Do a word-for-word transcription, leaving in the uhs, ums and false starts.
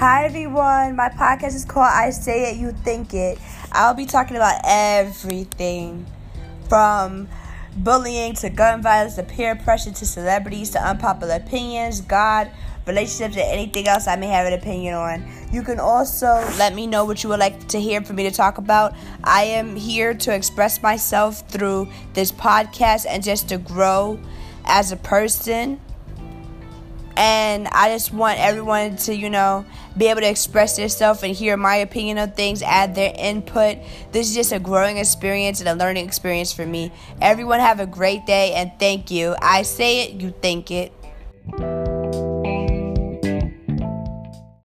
Hi everyone, my podcast is called I Say It, You Think It. I'll be talking about everything from bullying to gun violence to peer pressure to celebrities to unpopular opinions, God, relationships, and anything else I may have an opinion on. You can also let me know what you would like to hear for me to talk about. I am here to express myself through this podcast and just to grow as a person. And I just want everyone to, you know, be able to express themselves and hear my opinion on things, add their input. This is just a growing experience and a learning experience for me. Everyone have a great day, and thank you. I say it, you think it.